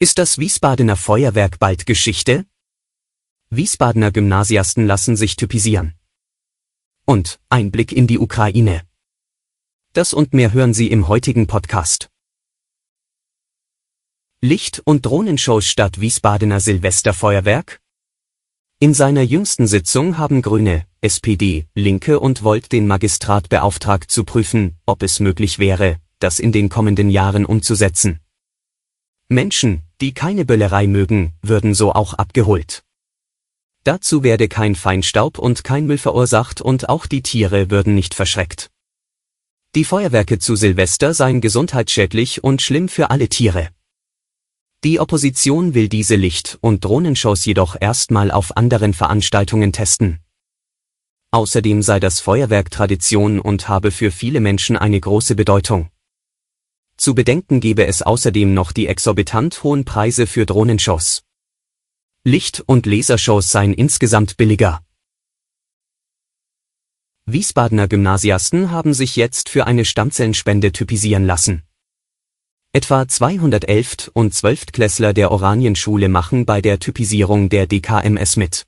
Ist das Wiesbadener Feuerwerk bald Geschichte? Wiesbadener Gymnasiasten lassen sich typisieren. Und ein Blick in die Ukraine. Das und mehr hören Sie im heutigen Podcast. Licht- und Drohnenshows statt Wiesbadener Silvesterfeuerwerk? In seiner jüngsten Sitzung haben Grüne, SPD, Linke und Volt den Magistrat beauftragt zu prüfen, ob es möglich wäre, das in den kommenden Jahren umzusetzen. Menschen, die keine Böllerei mögen, würden so auch abgeholt. Dazu werde kein Feinstaub und kein Müll verursacht und auch die Tiere würden nicht verschreckt. Die Feuerwerke zu Silvester seien gesundheitsschädlich und schlimm für alle Tiere. Die Opposition will diese Licht- und Drohnenshows jedoch erstmal auf anderen Veranstaltungen testen. Außerdem sei das Feuerwerk Tradition und habe für viele Menschen eine große Bedeutung. Zu bedenken gebe es außerdem noch die exorbitant hohen Preise für Drohnenshows. Licht- und Lasershows seien insgesamt billiger. Wiesbadener Gymnasiasten haben sich jetzt für eine Stammzellenspende typisieren lassen. Etwa 211. und 12. Klässler der Oranienschule machen bei der Typisierung der DKMS mit.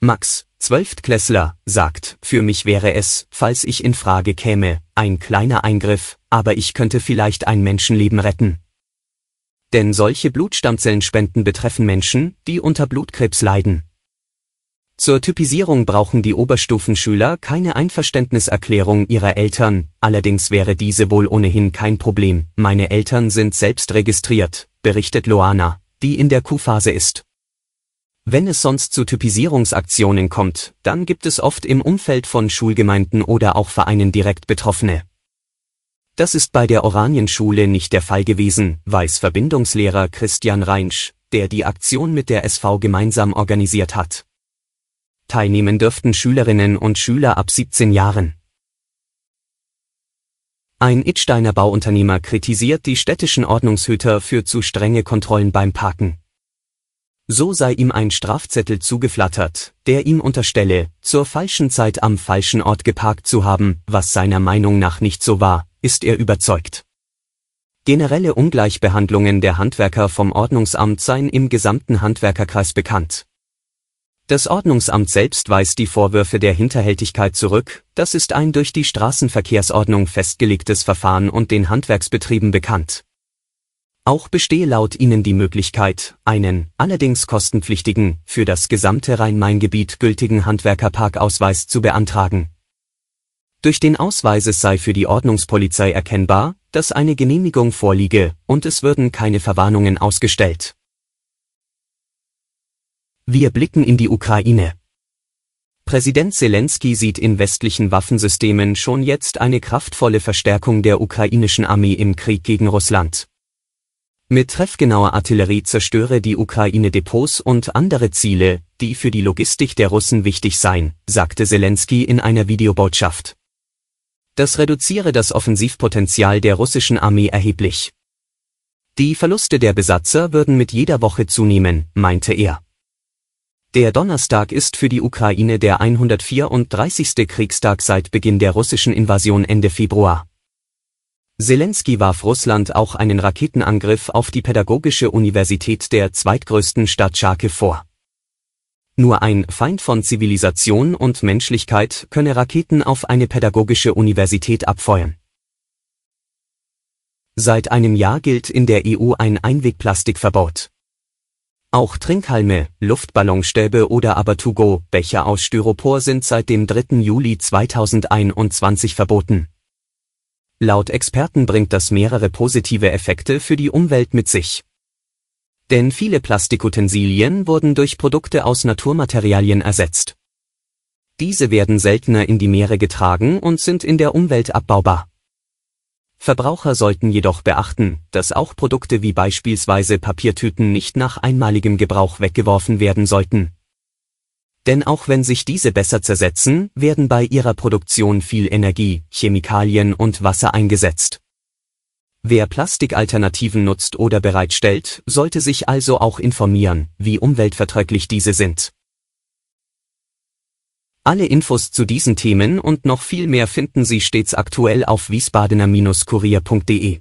Max, 12. Klässler, sagt, für mich wäre es, falls ich in Frage käme, ein kleiner Eingriff, aber ich könnte vielleicht ein Menschenleben retten. Denn solche Blutstammzellenspenden betreffen Menschen, die unter Blutkrebs leiden. Zur Typisierung brauchen die Oberstufenschüler keine Einverständniserklärung ihrer Eltern, allerdings wäre diese wohl ohnehin kein Problem. Meine Eltern sind selbst registriert, berichtet Loana, die in der Q-Phase ist. Wenn es sonst zu Typisierungsaktionen kommt, dann gibt es oft im Umfeld von Schulgemeinden oder auch Vereinen direkt Betroffene. Das ist bei der Oranienschule nicht der Fall gewesen, weiß Verbindungslehrer Christian Reinsch, der die Aktion mit der SV gemeinsam organisiert hat. Teilnehmen dürften Schülerinnen und Schüler ab 17 Jahren. Ein Idsteiner Bauunternehmer kritisiert die städtischen Ordnungshüter für zu strenge Kontrollen beim Parken. So sei ihm ein Strafzettel zugeflattert, der ihm unterstelle, zur falschen Zeit am falschen Ort geparkt zu haben, was seiner Meinung nach nicht so war, ist er überzeugt. Generelle Ungleichbehandlungen der Handwerker vom Ordnungsamt seien im gesamten Handwerkerkreis bekannt. Das Ordnungsamt selbst weist die Vorwürfe der Hinterhältigkeit zurück, das ist ein durch die Straßenverkehrsordnung festgelegtes Verfahren und den Handwerksbetrieben bekannt. Auch bestehe laut ihnen die Möglichkeit, einen, allerdings kostenpflichtigen, für das gesamte Rhein-Main-Gebiet gültigen Handwerkerparkausweis zu beantragen. Durch den Ausweis sei für die Ordnungspolizei erkennbar, dass eine Genehmigung vorliege, und es würden keine Verwarnungen ausgestellt. Wir blicken in die Ukraine. Präsident Selenskyj sieht in westlichen Waffensystemen schon jetzt eine kraftvolle Verstärkung der ukrainischen Armee im Krieg gegen Russland. Mit treffgenauer Artillerie zerstöre die Ukraine Depots und andere Ziele, die für die Logistik der Russen wichtig seien, sagte Selenskyj in einer Videobotschaft. Das reduziere das Offensivpotenzial der russischen Armee erheblich. Die Verluste der Besatzer würden mit jeder Woche zunehmen, meinte er. Der Donnerstag ist für die Ukraine der 134. Kriegstag seit Beginn der russischen Invasion Ende Februar. Selenskyj warf Russland auch einen Raketenangriff auf die pädagogische Universität der zweitgrößten Stadt Charkiw vor. Nur ein Feind von Zivilisation und Menschlichkeit könne Raketen auf eine pädagogische Universität abfeuern. Seit einem Jahr gilt in der EU ein Einwegplastikverbot. Auch Trinkhalme, Luftballonstäbe oder aber To-Go-Becher aus Styropor sind seit dem 3. Juli 2021 verboten. Laut Experten bringt das mehrere positive Effekte für die Umwelt mit sich. Denn viele Plastikutensilien wurden durch Produkte aus Naturmaterialien ersetzt. Diese werden seltener in die Meere getragen und sind in der Umwelt abbaubar. Verbraucher sollten jedoch beachten, dass auch Produkte wie beispielsweise Papiertüten nicht nach einmaligem Gebrauch weggeworfen werden sollten. Denn auch wenn sich diese besser zersetzen, werden bei ihrer Produktion viel Energie, Chemikalien und Wasser eingesetzt. Wer Plastikalternativen nutzt oder bereitstellt, sollte sich also auch informieren, wie umweltverträglich diese sind. Alle Infos zu diesen Themen und noch viel mehr finden Sie stets aktuell auf wiesbadener-kurier.de.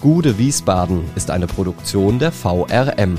Gute Wiesbaden ist eine Produktion der VRM